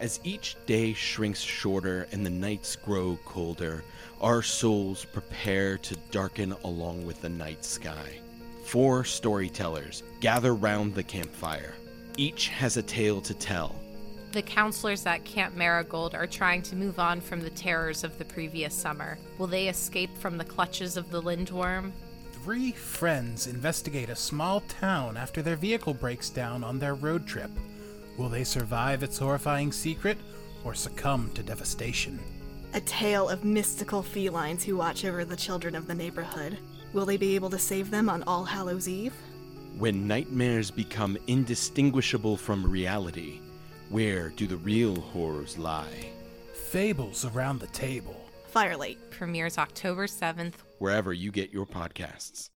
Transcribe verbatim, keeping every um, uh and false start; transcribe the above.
As each day shrinks shorter and the nights grow colder, our souls prepare to darken along with the night sky. Four storytellers gather round the campfire. Each has a tale to tell. The counselors at Camp Marigold are trying to move on from the terrors of the previous summer. Will they escape from the clutches of the Lindworm? Three friends investigate a small town after their vehicle breaks down on their road trip. Will they survive its horrifying secret, or succumb to devastation? A tale of mystical felines who watch over the children of the neighborhood. Will they be able to save them on All Hallows' Eve? When nightmares become indistinguishable from reality, where do the real horrors lie? Fables around the table. Firelight premieres October seventh, wherever you get your podcasts.